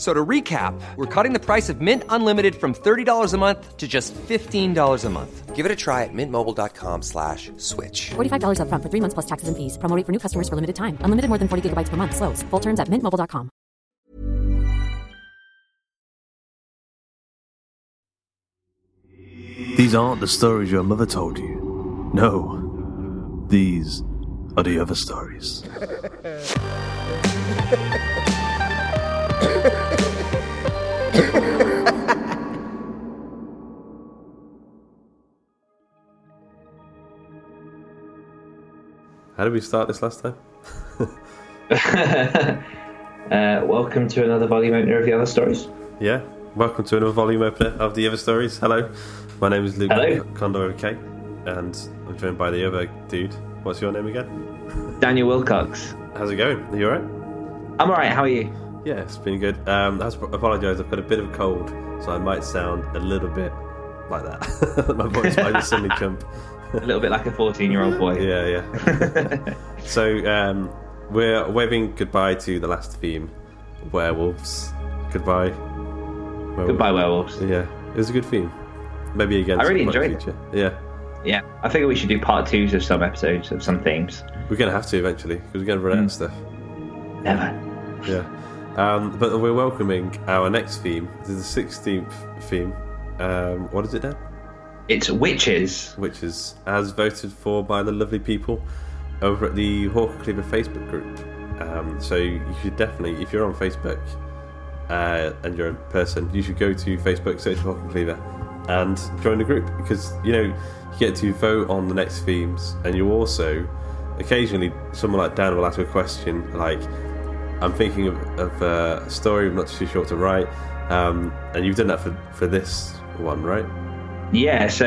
So to recap, we're cutting the price of Mint Unlimited from $30 a month to just $15 a month. Give it a try at mintmobile.com/switch. $45 up front for 3 months plus taxes and fees. Promo rate for new customers for limited time. Unlimited more than 40 gigabytes per month. Slows full terms at mintmobile.com. These aren't the stories your mother told you. No, these are the other stories. How did we start this last time? Welcome to another volume opener of The Other Stories. Yeah, welcome to another volume opener of The Other Stories. Hello, my name is Luke Condor of Kate, and I'm joined by the other dude. What's your name again? Daniel Wilcox. How's it going? Are you alright? I'm alright, how are you? Yeah, it's been good. I apologise, I've got a bit of a cold, so I might sound a little bit like that. My voice might just suddenly jump. A little bit like a 14-year-old boy. Yeah. So we're waving goodbye to the last theme, werewolves. Goodbye, werewolves. Yeah, it was a good theme. Maybe again. I really enjoyed it. Yeah. I figure we should do part 2s of some episodes of some themes. We're gonna have to eventually because we're gonna run out of stuff. Never. Yeah, but we're welcoming our next theme. This is the 16th theme. What is it, Dan? It's witches. Witches, as voted for by the lovely people over at the Hawk and Cleaver Facebook group. So you should definitely, if you're on Facebook and you're a person, you should go to Facebook, search Hawk and Cleaver, and join the group because you get to vote on the next themes, and you also occasionally someone like Dan will ask a question like, "I'm thinking of a story I'm not too sure to write," and you've done that for this one, right? Yeah, so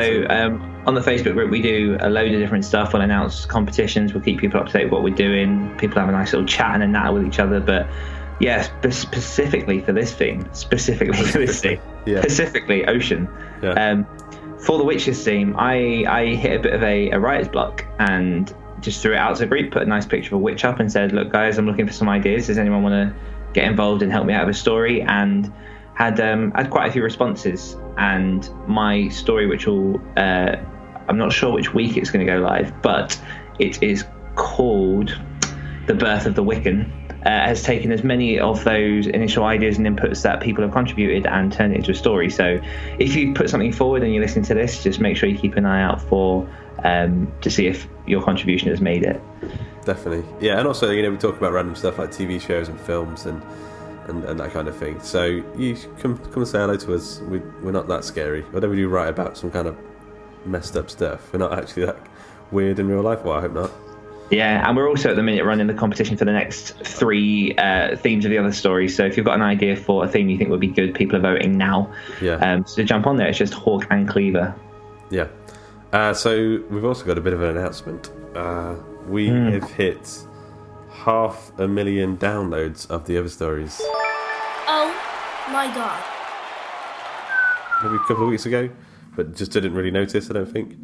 on the Facebook group we do a load of different stuff. We'll announce competitions, we'll keep people up to date with what we're doing, people have a nice little chat and a natter with each other, but yeah, specifically for this thing, specifically Ocean. Yeah. For the Witches theme, I hit a bit of a writer's block and just threw it out to the group, put a nice picture of a witch up and said, look guys, I'm looking for some ideas, does anyone want to get involved and help me out with a story? And had quite a few responses, and my story, which will I'm not sure which week it's going to go live, but it is called The Birth of the Wiccan, has taken as many of those initial ideas and inputs that people have contributed and turned it into a story. So if you put something forward and you listen to this, just make sure you keep an eye out for to see if your contribution has made it. Definitely, yeah. And also, we talk about random stuff like TV shows and films and that kind of thing, so you come say hello to us. We're not that scary, although we do write about some kind of messed up stuff. We're not actually that weird in real life. Well, I hope not. Yeah, and we're also at the minute running the competition for the next 3 themes of the other stories. So if you've got an idea for a theme you think would be good, people are voting now. Yeah. So jump on there. It's just Hawk and Cleaver. Yeah. So we've also got a bit of an announcement. We have hit 500,000 downloads of the other stories. Oh my god. Maybe a couple of weeks ago, but just didn't really notice, I don't think.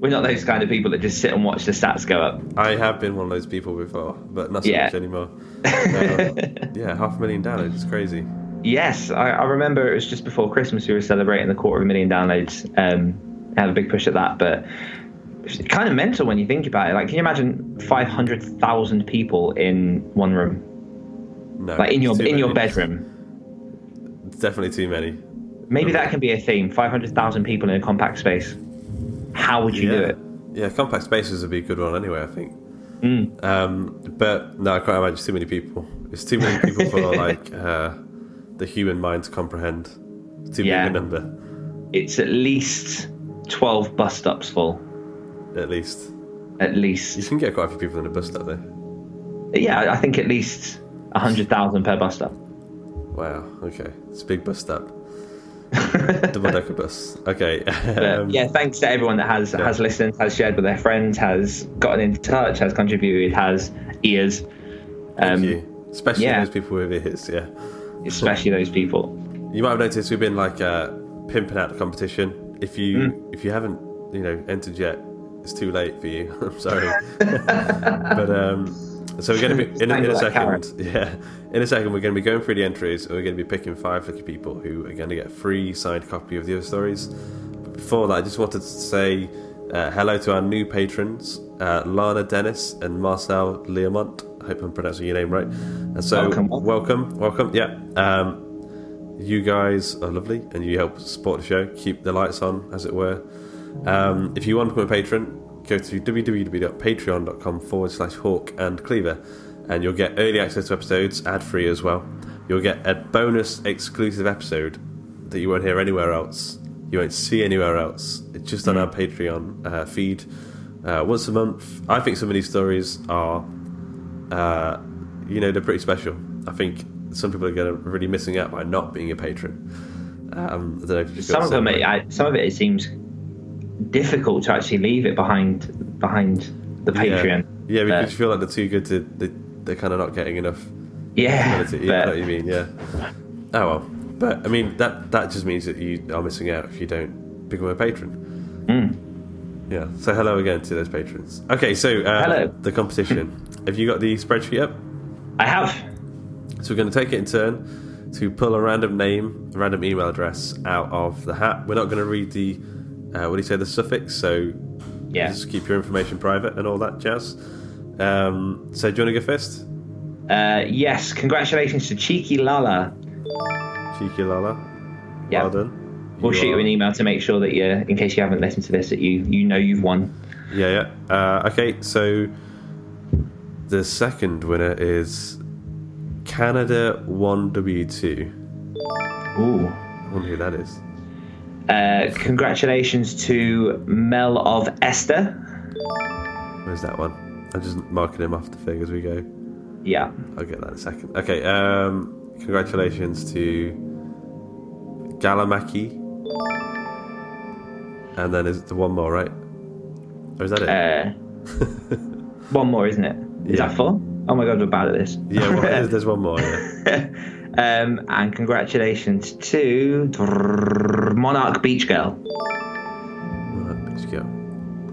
We're not those kind of people that just sit and watch the stats go up. I have been one of those people before, but not so much anymore. Yeah, 500,000 downloads, it's crazy. Yes, I remember it was just before Christmas we were celebrating the 250,000 downloads. I had a big push at that, but it's kind of mental when you think about it. Like, can you imagine 500,000 people in one room? No. Like, in your bedroom? It's definitely too many. Maybe that can be a theme, 500,000 people in a compact space. How would you do it? Yeah, compact spaces would be a good one anyway, I think. But no, I can't imagine too many people. It's too many people for like the human mind to comprehend. It's too big a number. It's at least 12 bus stops full. At least. At least. You can get quite a few people in a bus stop though. Yeah, I think at least 100,000 per bus stop. Wow. Okay, it's a big bus stop. Double decker bus. Okay. Thanks to everyone that has listened, has shared with their friends, has gotten in touch, has contributed, has ears. Thank you. Especially those people with ears. Yeah. Especially those people. You might have noticed we've been like pimping out the competition. If you haven't entered yet, it's too late for you. I'm sorry. But so we're going to be in a second. Yeah, in a second we're going to be going through the entries, and we're going to be picking 5 lucky people who are going to get a free signed copy of the other stories. But before that, I just wanted to say hello to our new patrons, Lana Dennis and Marcel Liamont. I hope I'm pronouncing your name right. And so welcome. Yeah, you guys are lovely, and you help support the show, keep the lights on, as it were. If you want to become a patron, go to www.patreon.com/Hawk and Cleaver, and you'll get early access to episodes, ad-free as well. You'll get a bonus exclusive episode that you won't hear anywhere else. You won't see anywhere else. It's just on our Patreon feed once a month. I think some of these stories are, they're pretty special. I think some people are going to really missing out by not being a patron. Some of it seems difficult to actually leave it behind the Patreon. Yeah, because you feel like they're too good to they're kind of not getting enough. Yeah, you know what you mean. Yeah. Oh well, but I mean that just means that you are missing out if you don't become a patron. Yeah. So hello again to those patrons. Okay, so hello. The competition. Have you got the spreadsheet up? I have. So we're going to take it in turn to pull a random name, a random email address out of the hat. We're not going to read the. What do you say, the suffix? So just keep your information private and all that jazz. So do you want to go first? Yes, congratulations to Cheeky Lala. Cheeky Lala, well done. We'll shoot you an email to make sure that you, in case you haven't listened to this, that you know you've won. Okay, so the second winner is Canada1W2. Ooh, I wonder who that is. Congratulations to Mel of Esther. Where's that one? I'm just marking him off the thing as we go. Yeah. I'll get that in a second. Okay, congratulations to Gallimaki. And then is it one more, right? Or is that it? One more, isn't it? Is that 4? Oh my god, we're bad at this. Yeah, well, there's one more, yeah. And congratulations to Monarch Beach Girl. Monarch Beach Girl.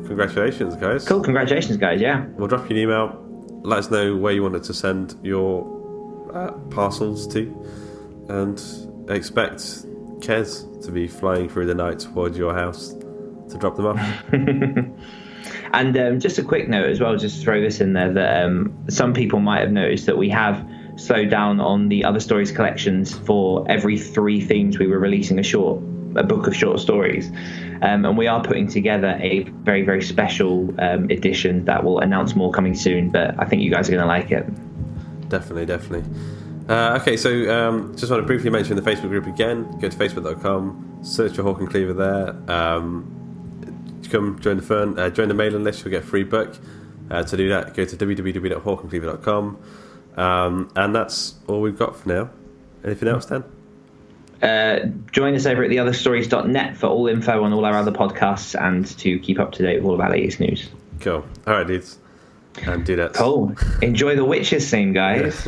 Congratulations, guys. Cool, congratulations, guys, yeah. We'll drop you an email. Let us know where you wanted to send your parcels to. And expect Kez to be flying through the night towards your house to drop them off. And just a quick note as well, just to throw this in there, that some people might have noticed that we have slow down on the other stories collections. For every 3 themes we were releasing a book of short stories, and we are putting together a very, very special edition that will announce more coming soon, but I think you guys are going to like it. Definitely Okay, so just want to briefly mention the Facebook group again. Go to facebook.com, search for Hawk and Cleaver there. Come join the fun, join the mailing list. You'll get a free book. To do that, go to www.hawkandcleaver.com. And that's all we've got for now. Anything else, Dan? Join us over at theotherstories.net for all info on all our other podcasts and to keep up to date with all of our latest news. Cool. All right, dudes. And do that. Cool. Enjoy the witches scene, guys.